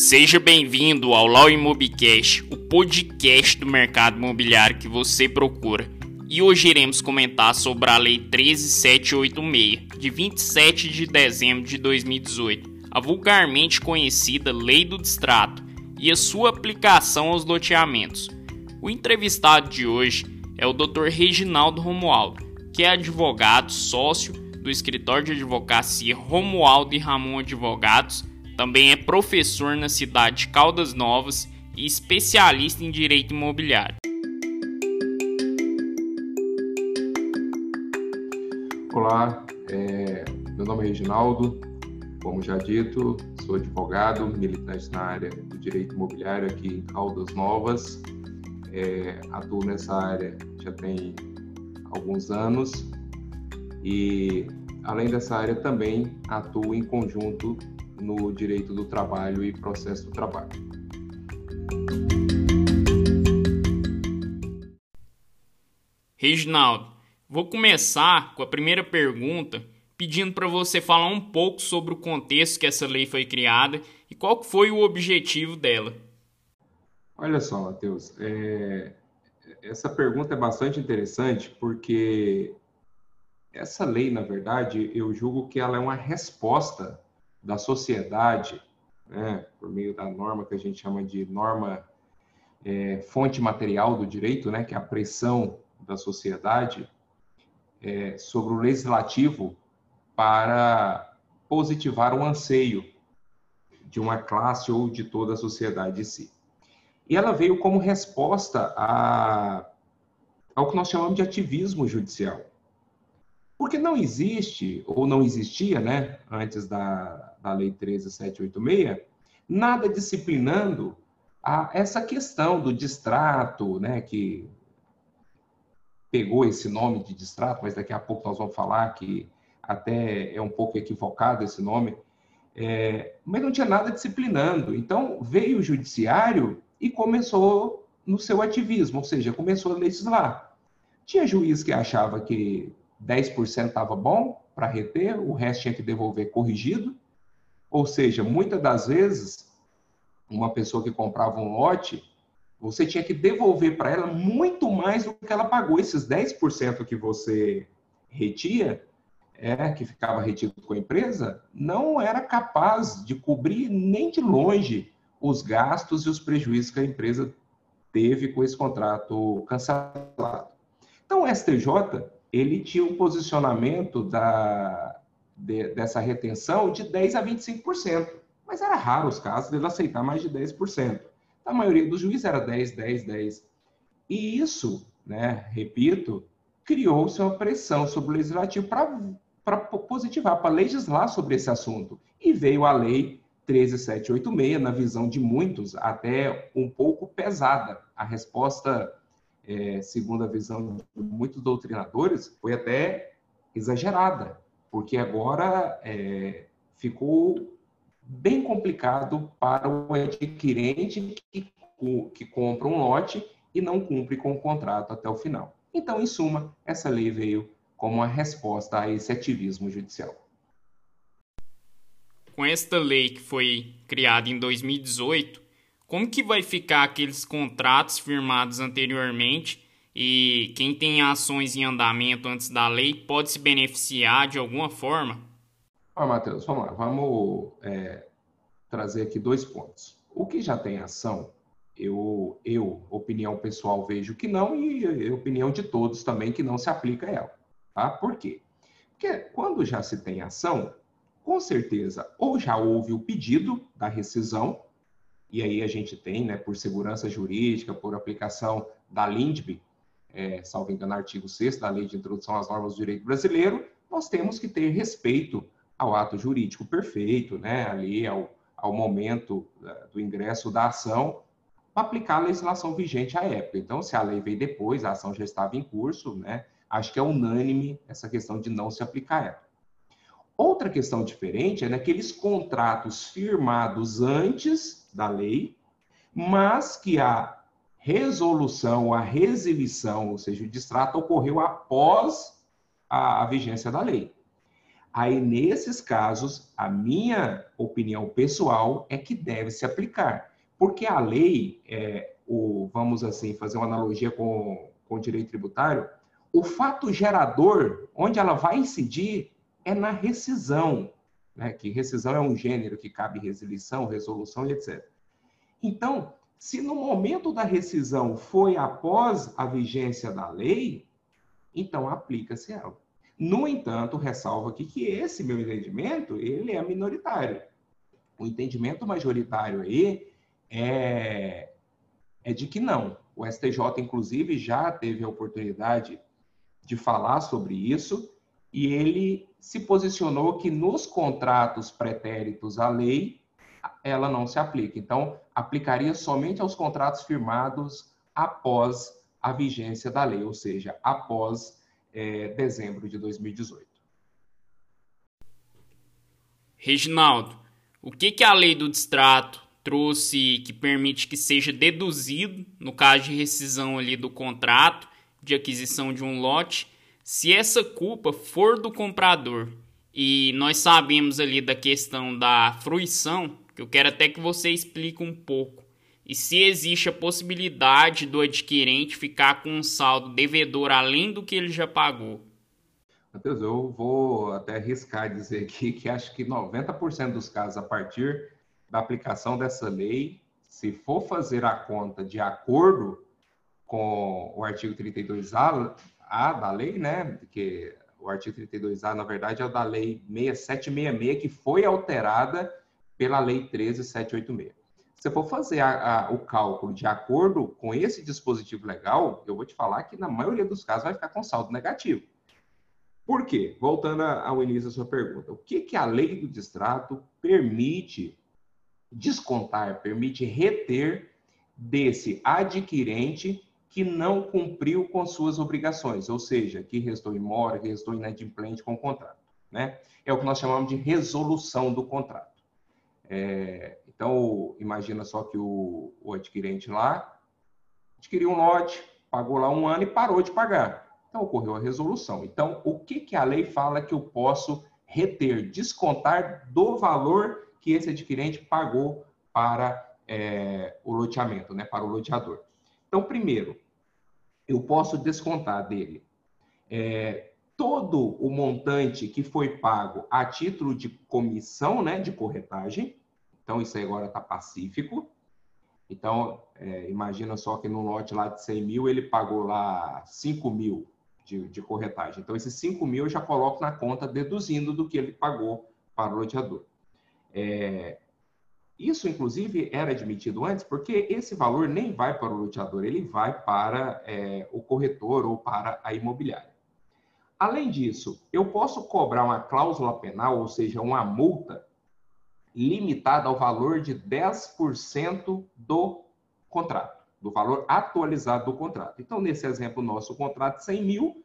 Seja bem-vindo ao Law Imobcast, o podcast do mercado imobiliário que você procura. E hoje iremos comentar sobre a Lei 13.786, de 27 de dezembro de 2018, a vulgarmente conhecida Lei do Distrato e a sua aplicação aos loteamentos. O entrevistado de hoje é o Dr. Reginaldo Romualdo, que é advogado, sócio do escritório de advocacia Romualdo e Ramon Advogados. Também é professor na cidade de Caldas Novas e especialista em direito imobiliário. Olá, meu nome é Reginaldo, como já dito, sou advogado, militante na área do direito imobiliário aqui em Caldas Novas. Atuo nessa área já tem alguns anos e, além dessa área, também atuo em conjunto no direito do trabalho e processo do trabalho. Reginaldo, vou começar com a primeira pergunta, pedindo para você falar um pouco sobre o contexto que essa lei foi criada e qual foi o objetivo dela. Olha só, Matheus, essa pergunta é bastante interessante porque essa lei, na verdade, eu julgo que ela é uma resposta da sociedade, né, por meio da norma que a gente chama de norma fonte material do direito, né, que é a pressão da sociedade sobre o legislativo para positivar o anseio de uma classe ou de toda a sociedade em si. E ela veio como resposta ao que nós chamamos de ativismo judicial. Porque não existe, ou não existia, né, antes da Lei 13.786, nada disciplinando essa questão do distrato, né, que pegou esse nome de distrato, mas daqui a pouco nós vamos falar que até é um pouco equivocado esse nome, mas não tinha nada disciplinando. Então, veio o judiciário e começou no seu ativismo, ou seja, começou a legislar. Tinha juiz que achava que 10% estava bom para reter, o resto tinha que devolver corrigido. Ou seja, muitas das vezes, uma pessoa que comprava um lote, você tinha que devolver para ela muito mais do que ela pagou. Esses 10% que você retia, que ficava retido com a empresa, não era capaz de cobrir nem de longe os gastos e os prejuízos que a empresa teve com esse contrato cancelado. Então, o STJ... ele tinha um posicionamento dessa retenção de 10% a 25%, mas era raro os casos dele aceitar mais de 10%. A maioria dos juízes era 10%, 10%, 10%. E isso, né, repito, criou-se uma pressão sobre o legislativo para positivar, para legislar sobre esse assunto. E veio a Lei 13.786, na visão de muitos, até um pouco pesada. A resposta... segundo a visão de muitos doutrinadores, foi até exagerada, porque agora ficou bem complicado para o adquirente que compra um lote e não cumpre com o contrato até o final. Então, em suma, essa lei veio como uma resposta a esse ativismo judicial. Com esta lei que foi criada em 2018, como que vai ficar aqueles contratos firmados anteriormente e quem tem ações em andamento antes da lei pode se beneficiar de alguma forma? Matheus, vamos lá. Vamos trazer aqui dois pontos. O que já tem ação, eu opinião pessoal, vejo que não e opinião de todos também que não se aplica a ela. Tá? Por quê? Porque quando já se tem ação, com certeza ou já houve o pedido da rescisão, e aí a gente tem, né, por segurança jurídica, por aplicação da LINDB, salvo engano, artigo 6º da Lei de Introdução às Normas do Direito Brasileiro, nós temos que ter respeito ao ato jurídico perfeito, né, ali ao momento do ingresso da ação, para aplicar a legislação vigente à época. Então, se a lei veio depois, a ação já estava em curso, né, acho que é unânime essa questão de não se aplicar ela. Outra questão diferente é naqueles contratos firmados antes da lei, mas que a resolução, a resilição, ou seja, o distrato ocorreu após a vigência da lei. Aí, nesses casos, a minha opinião pessoal é que deve se aplicar, porque a lei, vamos assim, fazer uma analogia com o direito tributário, o fato gerador, onde ela vai incidir, é na rescisão, né? Que rescisão é um gênero que cabe resilição, resolução e etc. Então, se no momento da rescisão foi após a vigência da lei, então aplica-se ela. No entanto, ressalvo aqui que esse meu entendimento, ele é minoritário. O entendimento majoritário aí é de que não. O STJ, inclusive, já teve a oportunidade de falar sobre isso e ele se posicionou que nos contratos pretéritos à lei, ela não se aplica. Então, aplicaria somente aos contratos firmados após a vigência da lei, ou seja, após dezembro de 2018. Reginaldo, o que a lei do distrato trouxe que permite que seja deduzido, no caso de rescisão ali do contrato de aquisição de um lote, se essa culpa for do comprador? E nós sabemos ali da questão da fruição, que eu quero até que você explique um pouco. E se existe a possibilidade do adquirente ficar com um saldo devedor além do que ele já pagou? Matheus, eu vou até arriscar dizer aqui que acho que 90% dos casos, a partir da aplicação dessa lei, se for fazer a conta de acordo com o artigo 32A da lei, né? Porque o artigo 32A, na verdade, é o da Lei 6.766, que foi alterada pela Lei 13.786. Se eu for fazer o cálculo de acordo com esse dispositivo legal, eu vou te falar que, na maioria dos casos, vai ficar com saldo negativo. Por quê? Voltando ao início da sua pergunta, o que a Lei do Distrato permite descontar, permite reter desse adquirente que não cumpriu com suas obrigações, ou seja, que restou imóvel, que restou inadimplente com o contrato, né? É o que nós chamamos de resolução do contrato. Então, imagina só que o adquirente lá adquiriu um lote, pagou lá um ano e parou de pagar. Então, ocorreu a resolução. Então, o que a lei fala que eu posso reter, descontar do valor que esse adquirente pagou para o loteamento, né, para o loteador? Então, primeiro, eu posso descontar dele todo o montante que foi pago a título de comissão, né, de corretagem. Então, isso aí agora está pacífico. Então, imagina só que no lote lá de 100 mil, ele pagou lá 5 mil de corretagem. Então, esses 5 mil eu já coloco na conta, deduzindo do que ele pagou para o loteador. Isso, inclusive, era admitido antes, porque esse valor nem vai para o loteador, ele vai para o corretor ou para a imobiliária. Além disso, eu posso cobrar uma cláusula penal, ou seja, uma multa limitada ao valor de 10% do contrato, do valor atualizado do contrato. Então, nesse exemplo nosso, o contrato de 100 mil,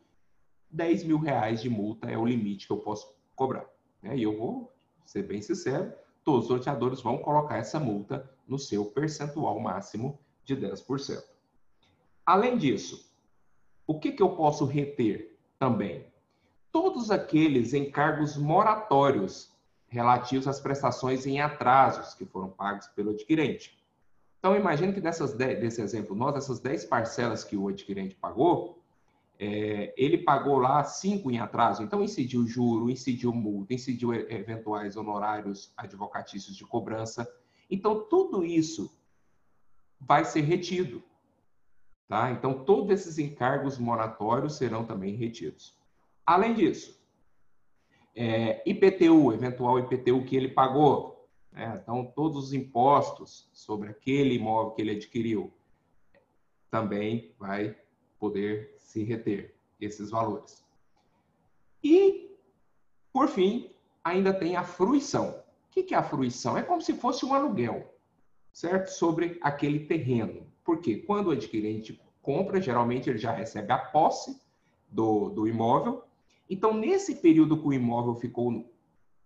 10 mil reais de multa é o limite que eu posso cobrar, né? E eu vou ser bem sincero, todos os loteadores vão colocar essa multa no seu percentual máximo de 10%. Além disso, o que eu posso reter também? Todos aqueles encargos moratórios relativos às prestações em atrasos que foram pagos pelo adquirente. Então, imagine que desse exemplo nosso, dessas 10 parcelas que o adquirente pagou, ele pagou lá 5 em atraso, então incidiu juro, incidiu multa, incidiu eventuais honorários advocatícios de cobrança. Então, tudo isso vai ser retido, tá? Então, todos esses encargos moratórios serão também retidos. Além disso, IPTU, eventual IPTU que ele pagou, né? Então, todos os impostos sobre aquele imóvel que ele adquiriu também vai poder se reter esses valores. E, por fim, ainda tem a fruição. O que é a fruição? É como se fosse um aluguel, certo? Sobre aquele terreno. Porque quando o adquirente compra, geralmente ele já recebe a posse do imóvel. Então, nesse período que o imóvel ficou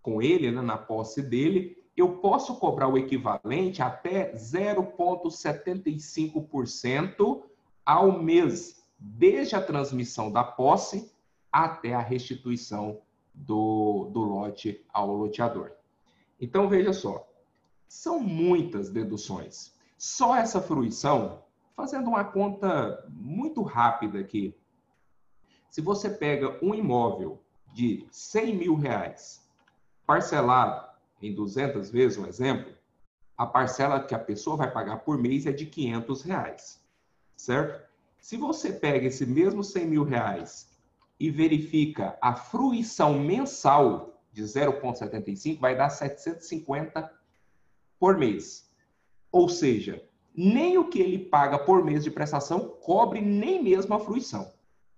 com ele, né, na posse dele, eu posso cobrar o equivalente até 0,75% ao mês, desde a transmissão da posse até a restituição do lote ao loteador. Então, veja só, são muitas deduções. Só essa fruição, fazendo uma conta muito rápida aqui, se você pega um imóvel de 100 mil reais parcelado em 200 vezes, um exemplo, a parcela que a pessoa vai pagar por mês é de 500 reais, certo? Se você pega esse mesmo 100 mil reais e verifica a fruição mensal de 0,75, vai dar 750 por mês. Ou seja, nem o que ele paga por mês de prestação cobre nem mesmo a fruição.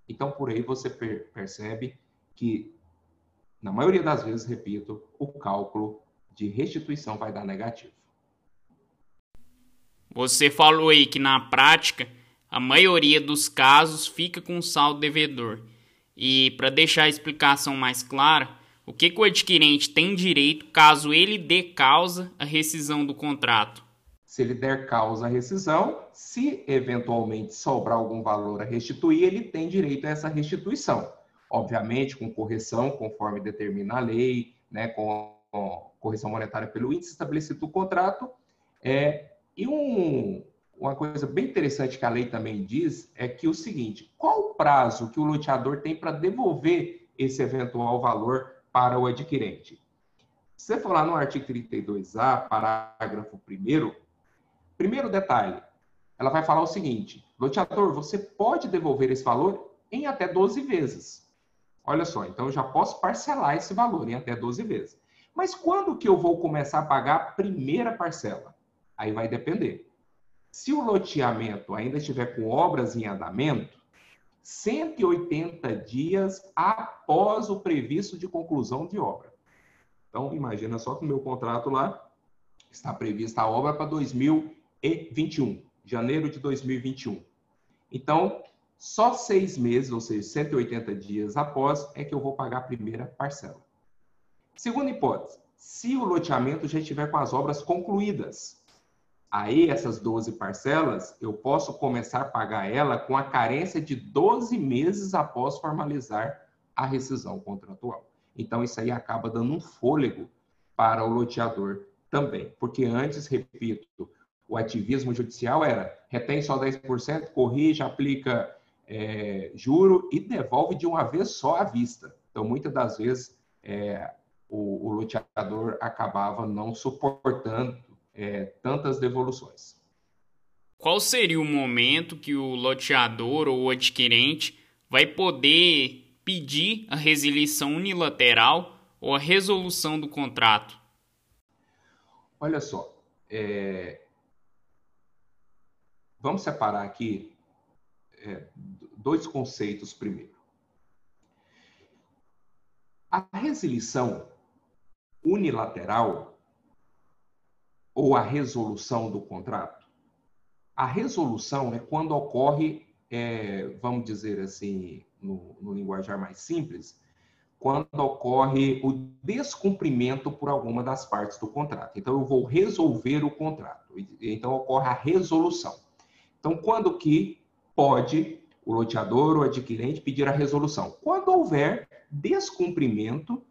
Então, por aí você percebe que, na maioria das vezes, repito, o cálculo de restituição vai dar negativo. Você falou aí que, na prática, a maioria dos casos fica com saldo devedor. E, para deixar a explicação mais clara, o que o adquirente tem direito caso ele dê causa à rescisão do contrato? Se ele der causa à rescisão, se eventualmente sobrar algum valor a restituir, ele tem direito a essa restituição. Obviamente, com correção, conforme determina a lei, né, com correção monetária pelo índice estabelecido do contrato. E uma coisa bem interessante que a lei também diz é que o seguinte, qual o prazo que o loteador tem para devolver esse eventual valor para o adquirente? Se você for lá no artigo 32A, parágrafo 1º, primeiro detalhe, ela vai falar o seguinte, loteador, você pode devolver esse valor em até 12 vezes. Olha só, então eu já posso parcelar esse valor em até 12 vezes. Mas quando que eu vou começar a pagar a primeira parcela? Aí vai depender. Se o loteamento ainda estiver com obras em andamento, 180 dias após o previsto de conclusão de obra. Então, imagina só que o meu contrato lá está prevista a obra para 2021, janeiro de 2021. Então, só 6 meses, ou seja, 180 dias após, é que eu vou pagar a primeira parcela. Segunda hipótese, se o loteamento já estiver com as obras concluídas, aí essas 12 parcelas, eu posso começar a pagar ela com a carência de 12 meses após formalizar a rescisão contratual. Então, isso aí acaba dando um fôlego para o loteador também. Porque antes, repito, o ativismo judicial era retém só 10%, corrige, aplica juro e devolve de uma vez só à vista. Então, muitas das vezes, o loteador acabava não suportando tantas devoluções. Qual seria o momento que o loteador ou o adquirente vai poder pedir a resilição unilateral ou a resolução do contrato? Olha só, vamos separar aqui dois conceitos primeiro. A resilição unilateral ou a resolução do contrato. A resolução é quando ocorre, vamos dizer assim, no linguajar mais simples, quando ocorre o descumprimento por alguma das partes do contrato. Então, eu vou resolver o contrato. Então, ocorre a resolução. Então, quando que pode o loteador ou adquirente pedir a resolução? Quando houver descumprimento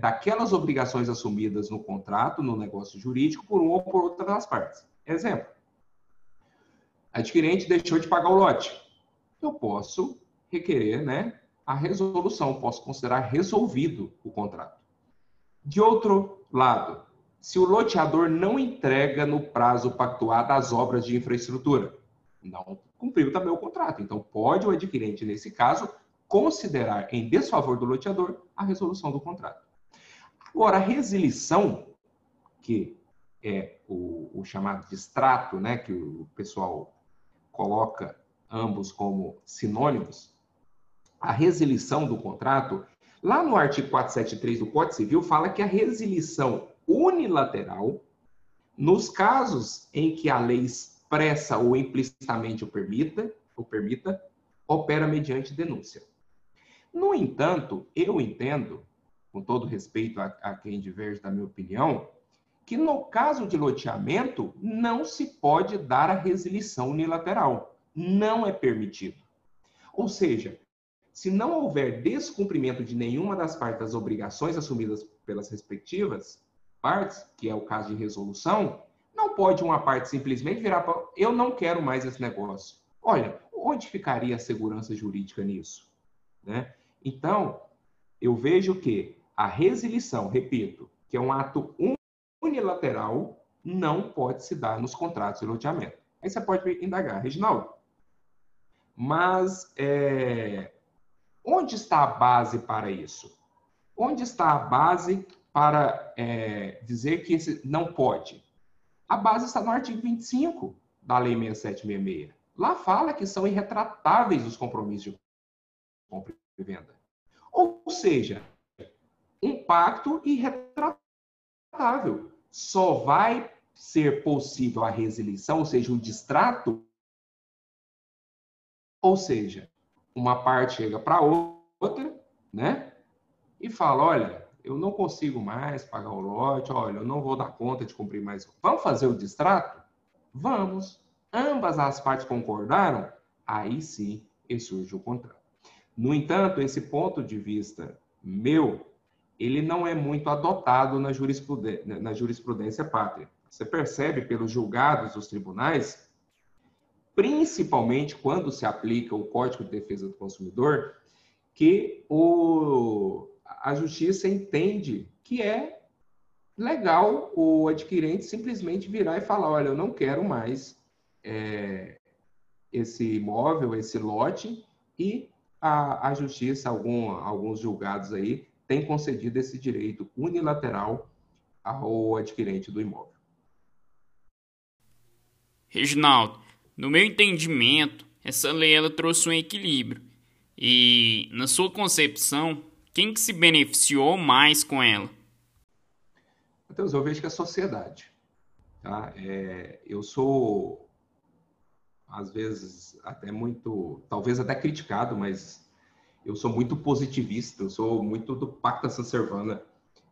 daquelas obrigações assumidas no contrato, no negócio jurídico, por uma ou por outra das partes. Exemplo, adquirente deixou de pagar o lote. Eu posso requerer, né, a resolução, posso considerar resolvido o contrato. De outro lado, se o loteador não entrega no prazo pactuado as obras de infraestrutura, não cumpriu também o contrato. Então, pode o adquirente, nesse caso, considerar em desfavor do loteador a resolução do contrato. Agora, a resilição, que é o chamado distrato, né, que o pessoal coloca ambos como sinônimos, a resilição do contrato, lá no artigo 473 do Código Civil, fala que a resilição unilateral, nos casos em que a lei expressa ou implicitamente o permita, opera mediante denúncia. No entanto, eu entendo, com todo respeito a quem diverge da minha opinião, que no caso de loteamento, não se pode dar a resilição unilateral. Não é permitido. Ou seja, se não houver descumprimento de nenhuma das partes das obrigações assumidas pelas respectivas partes, que é o caso de resolução, não pode uma parte simplesmente virar para... eu não quero mais esse negócio. Olha, onde ficaria a segurança jurídica nisso? Né? Então, eu vejo que a resilição, repito, que é um ato unilateral, não pode se dar nos contratos de loteamento. Aí você pode me indagar, Reginaldo, mas onde está a base para isso? Onde está a base para dizer que esse não pode? A base está no artigo 25 da Lei 6.766. Lá fala que são irretratáveis os compromissos de compra e venda. Ou seja, um pacto irretratável. Só vai ser possível a resilição, ou seja, o distrato, ou seja, uma parte chega para outra, né? E fala, olha, eu não consigo mais pagar o lote, olha, eu não vou dar conta de cumprir mais. Vamos fazer o distrato? Vamos. Ambas as partes concordaram? Aí sim, surge o contrato. No entanto, esse ponto de vista meu, ele não é muito adotado na jurisprudência pátria. Você percebe pelos julgados dos tribunais, principalmente quando se aplica o Código de Defesa do Consumidor, que a justiça entende que é legal o adquirente simplesmente virar e falar, olha, eu não quero mais esse imóvel, esse lote, e a justiça, alguns julgados aí, tem concedido esse direito unilateral ao adquirente do imóvel. Reginaldo, no meu entendimento, essa lei ela trouxe um equilíbrio. E, na sua concepção, quem que se beneficiou mais com ela? Matheus, eu vejo que é a sociedade. Tá? Eu sou, às vezes, até muito, talvez até criticado, mas eu sou muito positivista, eu sou muito do pacta sunt servanda,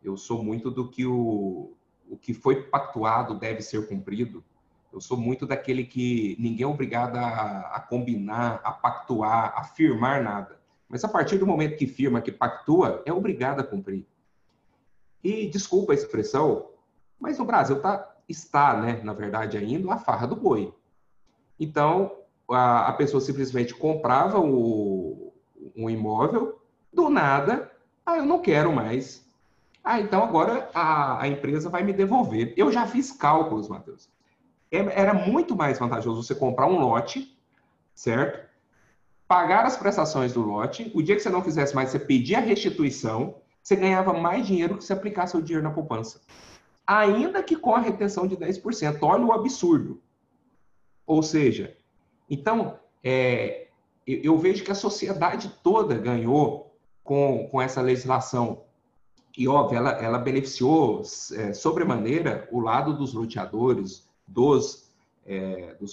eu sou muito do que o que foi pactuado deve ser cumprido, eu sou muito daquele que ninguém é obrigado a combinar, a pactuar, a firmar nada. Mas a partir do momento que firma, que pactua, é obrigado a cumprir. E, desculpa a expressão, mas o Brasil está, né, na verdade, ainda a farra do boi. Então, a pessoa simplesmente comprava um imóvel, do nada, eu não quero mais. Então agora a empresa vai me devolver. Eu já fiz cálculos, Matheus. Era muito mais vantajoso você comprar um lote, certo? Pagar as prestações do lote, o dia que você não fizesse mais, você pedia a restituição, você ganhava mais dinheiro que se aplicasse o dinheiro na poupança. Ainda que com a retenção de 10%. Olha o absurdo. Ou seja, então, eu vejo que a sociedade toda ganhou com essa legislação. E, óbvio, ela beneficiou sobremaneira o lado dos loteadores, dos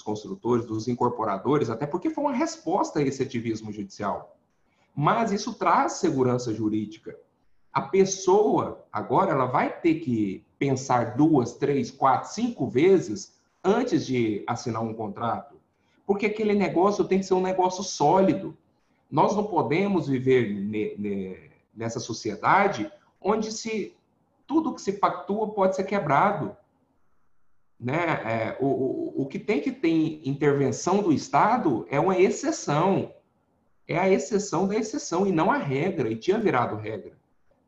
construtores, dos incorporadores, até porque foi uma resposta a esse ativismo judicial. Mas isso traz segurança jurídica. A pessoa, agora, ela vai ter que pensar 2, 3, 4, 5 vezes antes de assinar um contrato. Porque aquele negócio tem que ser um negócio sólido. Nós não podemos viver nessa sociedade onde tudo que se pactua pode ser quebrado. Né? O que tem que ter intervenção do Estado é uma exceção. É a exceção da exceção e não a regra, e tinha virado regra.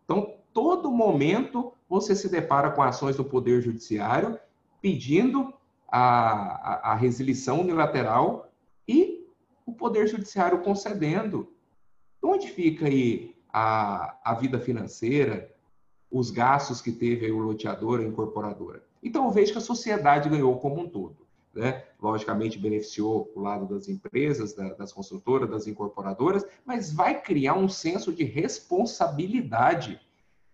Então, todo momento você se depara com ações do Poder Judiciário pedindo a resilição unilateral e o Poder Judiciário concedendo. Onde fica aí a vida financeira, os gastos que teve aí o loteador, a incorporadora? Então, eu vejo que a sociedade ganhou como um todo. Né? Logicamente, beneficiou o lado das empresas, das construtoras, das incorporadoras, mas vai criar um senso de responsabilidade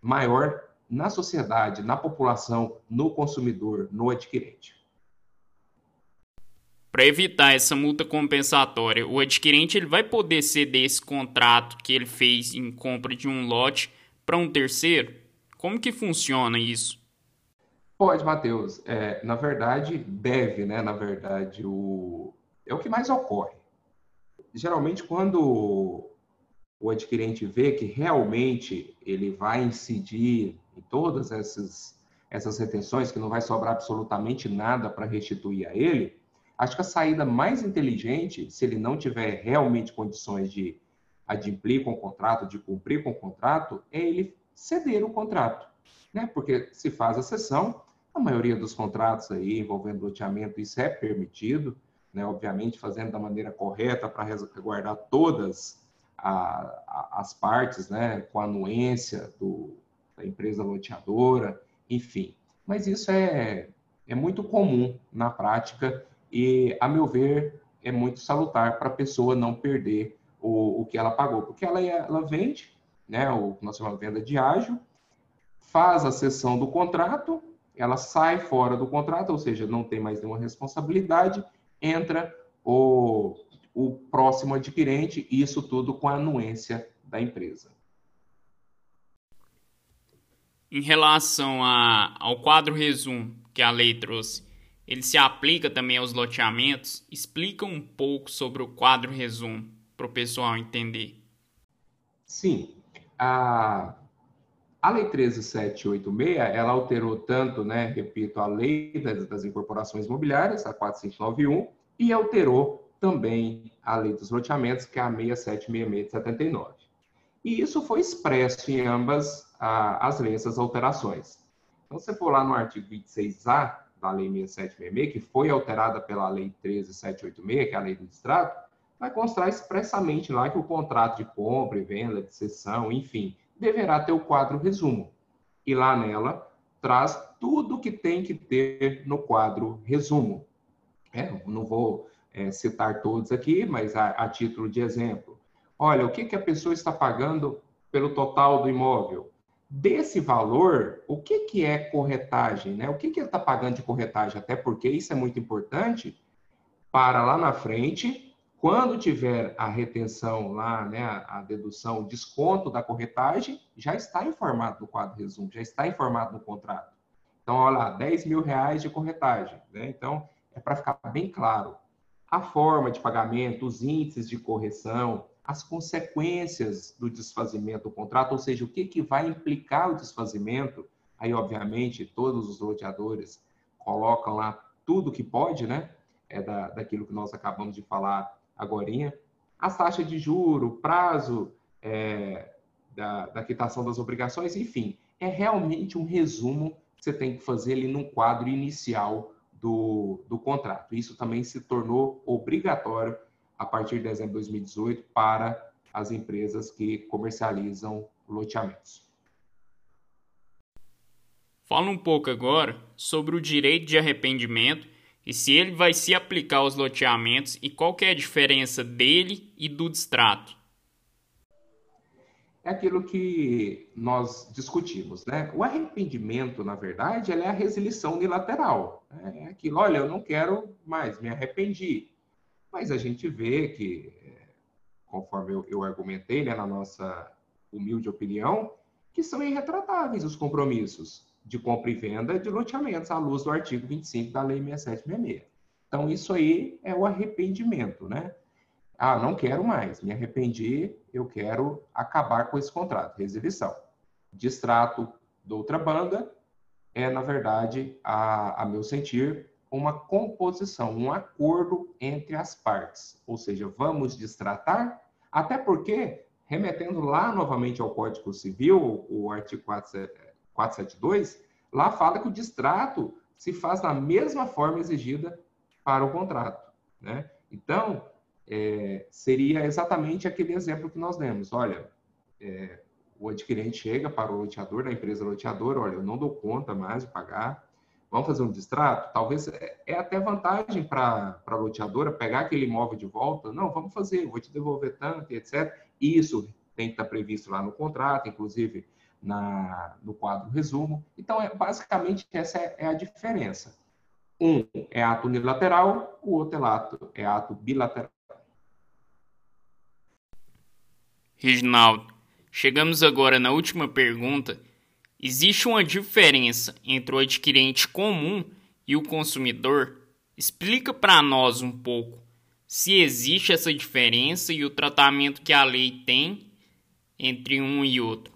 maior na sociedade, na população, no consumidor, no adquirente. Para evitar essa multa compensatória, o adquirente ele vai poder ceder esse contrato que ele fez em compra de um lote para um terceiro? Como que funciona isso? Pode, Matheus. Na verdade, deve, né? Na verdade, é o que mais ocorre. Geralmente, quando o adquirente vê que realmente ele vai incidir em todas essas retenções, que não vai sobrar absolutamente nada para restituir a ele, acho que a saída mais inteligente, se ele não tiver realmente condições de adimplir com o contrato, de cumprir com o contrato, é ele ceder o contrato, né? Porque se faz a cessão, a maioria dos contratos aí envolvendo loteamento, isso é permitido, né? Obviamente fazendo da maneira correta para resguardar todas as partes, né? Com a anuência da empresa loteadora, enfim. Mas isso é muito comum na prática e, a meu ver, é muito salutar para a pessoa não perder o que ela pagou, porque ela vende, né, o que nós chamamos de venda de ágio, faz a cessão do contrato, ela sai fora do contrato, ou seja, não tem mais nenhuma responsabilidade, entra o próximo adquirente, e isso tudo com a anuência da empresa. Em relação ao quadro resumo que a lei trouxe, ele se aplica também aos loteamentos? Explica um pouco sobre o quadro resumo para o pessoal entender. Sim. A Lei 13.786, ela alterou tanto, né, repito, a Lei das Incorporações Imobiliárias, a 4591, e alterou também a Lei dos Loteamentos, que é a 6766 de 79. E isso foi expresso em ambas as leis, essas alterações. Então, se você for lá no artigo 26A da Lei 6766, que foi alterada pela Lei 13.786, que é a Lei do Distrato, vai constar expressamente lá que o contrato de compra e venda, de cessão, enfim, deverá ter o quadro resumo. E lá nela traz tudo o que tem que ter no quadro resumo. Não vou citar todos aqui, mas a título de exemplo. Olha, o que a pessoa está pagando pelo total do imóvel? Desse valor, o que é corretagem, né? O que ele está pagando de corretagem? Até porque isso é muito importante para lá na frente, quando tiver a retenção lá, né, a dedução, o desconto da corretagem, já está informado no quadro resumo, já está informado no contrato. Então, olha lá, R$10.000 de corretagem, né? Então, é para ficar bem claro. A forma de pagamento, os índices de correção, as consequências do desfazimento do contrato, ou seja, o que vai implicar o desfazimento. Aí, obviamente, todos os loteadores colocam lá tudo que pode, né? Daquilo que nós acabamos de falar agorinha, as taxas de juros, prazo da quitação das obrigações, enfim, é realmente um resumo que você tem que fazer ali num quadro inicial do contrato. Isso também se tornou obrigatório a partir de dezembro de 2018 para as empresas que comercializam loteamentos. Fala um pouco agora sobre o direito de arrependimento e se ele vai se aplicar aos loteamentos e qual que é a diferença dele e do distrato. É aquilo que nós discutimos, né? O arrependimento, na verdade, ela é a resilição unilateral. É aquilo, olha, eu não quero mais, me arrependi. Mas a gente vê que, conforme eu argumentei, né, na nossa humilde opinião, que são irretratáveis os compromissos de compra e venda de loteamentos, à luz do artigo 25 da Lei 6766. Então, isso aí é o arrependimento, né? Ah, não quero mais, me arrependi, eu quero acabar com esse contrato, resilição. Distrato de outra banda é, na verdade, a meu sentir, uma composição, um acordo entre as partes. Ou seja, vamos distratar, até porque, remetendo lá novamente ao Código Civil, o artigo 472, lá fala que o distrato se faz da mesma forma exigida para o contrato, né? Então, seria exatamente aquele exemplo que nós demos. Olha, o adquirente chega para o loteador, da empresa loteadora, olha, eu não dou conta mais de pagar, vamos fazer um distrato? Talvez é até vantagem para a loteadora pegar aquele imóvel de volta. Não, vamos fazer, eu vou te devolver tanto, etc. Isso tem que estar previsto lá no contrato, inclusive no quadro resumo. Então, basicamente, essa é a diferença. Um é ato unilateral, o outro é ato bilateral. Reginaldo, chegamos agora na última pergunta. Existe uma diferença entre o adquirente comum e o consumidor? Explica para nós um pouco se existe essa diferença e o tratamento que a lei tem entre um e outro?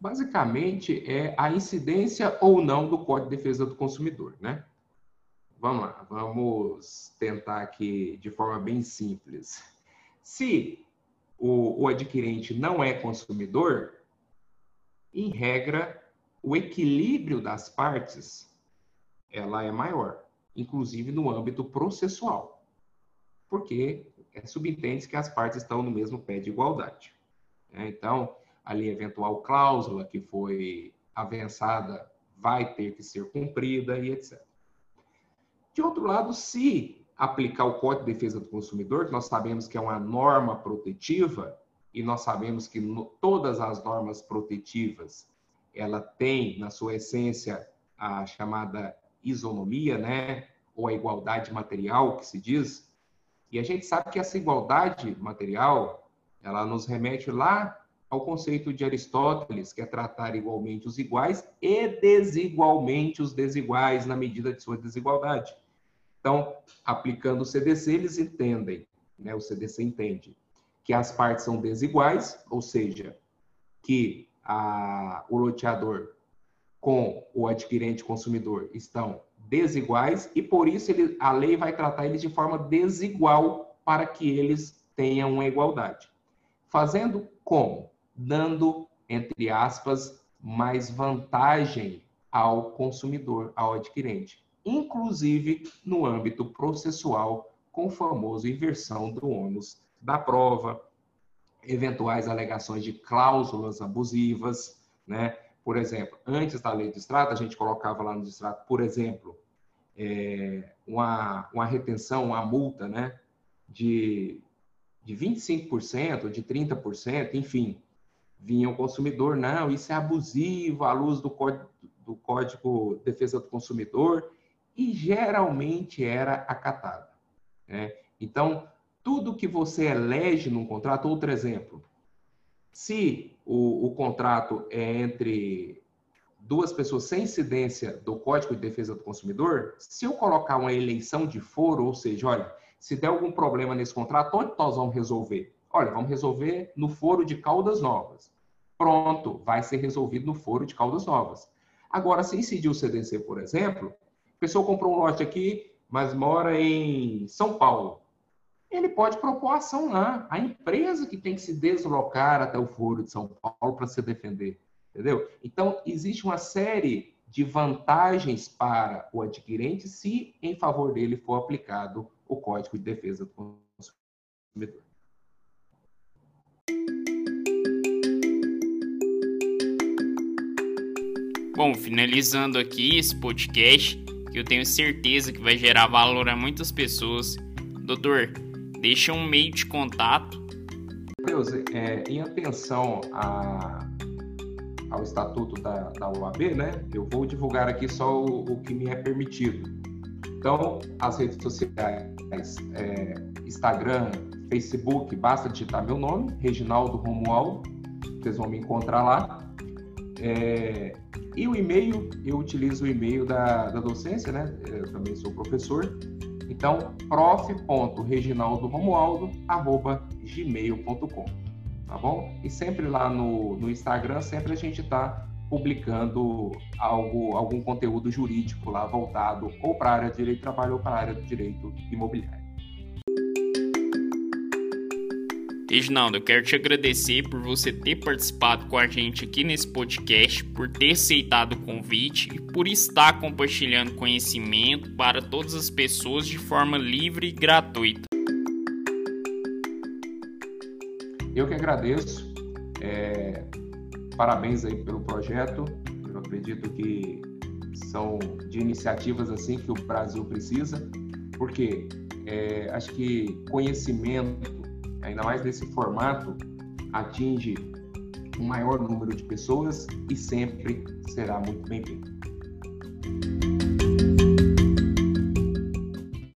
Basicamente, é a incidência ou não do Código de Defesa do Consumidor, né? Vamos lá, vamos tentar aqui de forma bem simples. Se o adquirente não é consumidor, em regra, o equilíbrio das partes, ela é maior, inclusive no âmbito processual, porque subentende-se que as partes estão no mesmo pé de igualdade. Então, ali, eventual cláusula que foi avançada vai ter que ser cumprida e etc. De outro lado, se aplicar o Código de Defesa do Consumidor, que nós sabemos que é uma norma protetiva, e nós sabemos que todas as normas protetivas, ela tem na sua essência a chamada isonomia, né? Ou a igualdade material, que se diz. E a gente sabe que essa igualdade material, ela nos remete lá ao conceito de Aristóteles, que é tratar igualmente os iguais e desigualmente os desiguais na medida de sua desigualdade. Então, aplicando o CDC, eles entendem, né? O CDC entende que as partes são desiguais, ou seja, que o loteador com o adquirente consumidor estão desiguais e, por isso, a lei vai tratar eles de forma desigual para que eles tenham uma igualdade. Fazendo como? Dando, entre aspas, mais vantagem ao consumidor, ao adquirente, inclusive no âmbito processual, com o famoso inversão do ônus da prova, eventuais alegações de cláusulas abusivas, né? Por exemplo, antes da lei do distrato, a gente colocava lá no distrato, por exemplo, uma retenção, uma multa, né, de 25%, de 30%, enfim. Vinha o consumidor, não, isso é abusivo à luz do Código de Defesa do Consumidor, e geralmente era acatada, né? Então, tudo que você elege num contrato, outro exemplo, se o contrato é entre duas pessoas sem incidência do Código de Defesa do Consumidor, se eu colocar uma eleição de foro, ou seja, olha, se der algum problema nesse contrato, onde nós vamos resolver? Olha, vamos resolver no foro de Caldas Novas. Pronto, vai ser resolvido no foro de Caldas Novas. Agora, se incidir o CDC, por exemplo, a pessoa comprou um lote aqui, mas mora em São Paulo. Ele pode propor ação lá. A empresa que tem que se deslocar até o foro de São Paulo para se defender, entendeu? Então, existe uma série de vantagens para o adquirente se em favor dele for aplicado o Código de Defesa do Consumidor. Bom, finalizando aqui esse podcast, que eu tenho certeza que vai gerar valor a muitas pessoas. Doutor, deixa um meio de contato. Matheus, em atenção ao estatuto da OAB, né? Eu vou divulgar aqui só o que me é permitido. Então, as redes sociais, Instagram, Facebook, basta digitar meu nome, Reginaldo Romualdo, vocês vão me encontrar lá. E o e-mail, eu utilizo o e-mail da docência, né? Eu também sou professor. Então, prof.reginaldoromualdo@gmail.com, tá bom? E sempre lá no Instagram, sempre a gente está publicando algum conteúdo jurídico lá voltado ou para a área de direito do trabalho ou para a área do direito imobiliário. Reginaldo, eu quero te agradecer por você ter participado com a gente aqui nesse podcast, por ter aceitado o convite e por estar compartilhando conhecimento para todas as pessoas de forma livre e gratuita. Eu que agradeço. Parabéns aí pelo projeto. Eu acredito que são de iniciativas assim que o Brasil precisa, porque acho que conhecimento, ainda mais nesse formato, atinge um maior número de pessoas e sempre será muito bem-vindo.